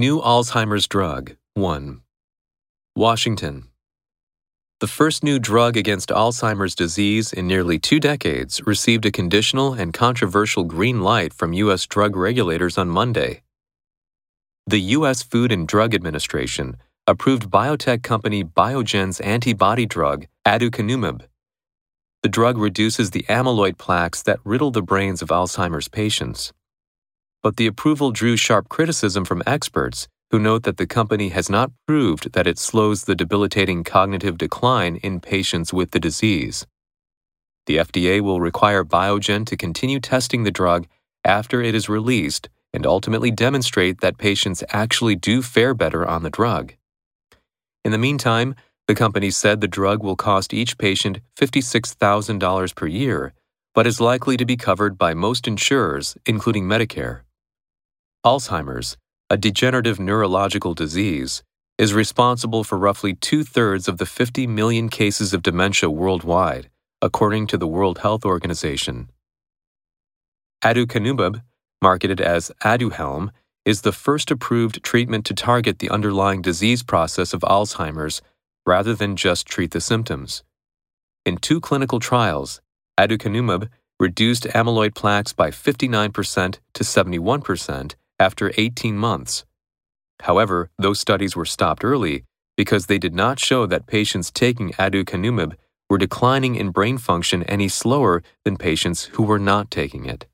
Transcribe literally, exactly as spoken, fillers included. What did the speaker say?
New Alzheimer's Drug one. Washington. The first new drug against Alzheimer's disease in nearly two decades received a conditional and controversial green light from U S drug regulators on Monday. The U S Food and Drug Administration approved biotech company Biogen's antibody drug, aducanumab. The drug reduces the amyloid plaques that riddle the brains of Alzheimer's patients. But the approval drew sharp criticism from experts who note that the company has not proved that it slows the debilitating cognitive decline in patients with the disease. The F D A will require Biogen to continue testing the drug after it is released and ultimately demonstrate that patients actually do fare better on the drug. In the meantime, the company said the drug will cost each patient fifty-six thousand dollars per year, but is likely to be covered by most insurers, including Medicare. Alzheimer's, a degenerative neurological disease, is responsible for roughly two-thirds of the fifty million cases of dementia worldwide, according to the World Health Organization. Aducanumab, marketed as Aduhelm, is the first approved treatment to target the underlying disease process of Alzheimer's rather than just treat the symptoms. In two clinical trials, aducanumab reduced amyloid plaques by fifty-nine percent to seventy-one percent after eighteen months. However, those studies were stopped early because they did not show that patients taking aducanumab were declining in brain function any slower than patients who were not taking it.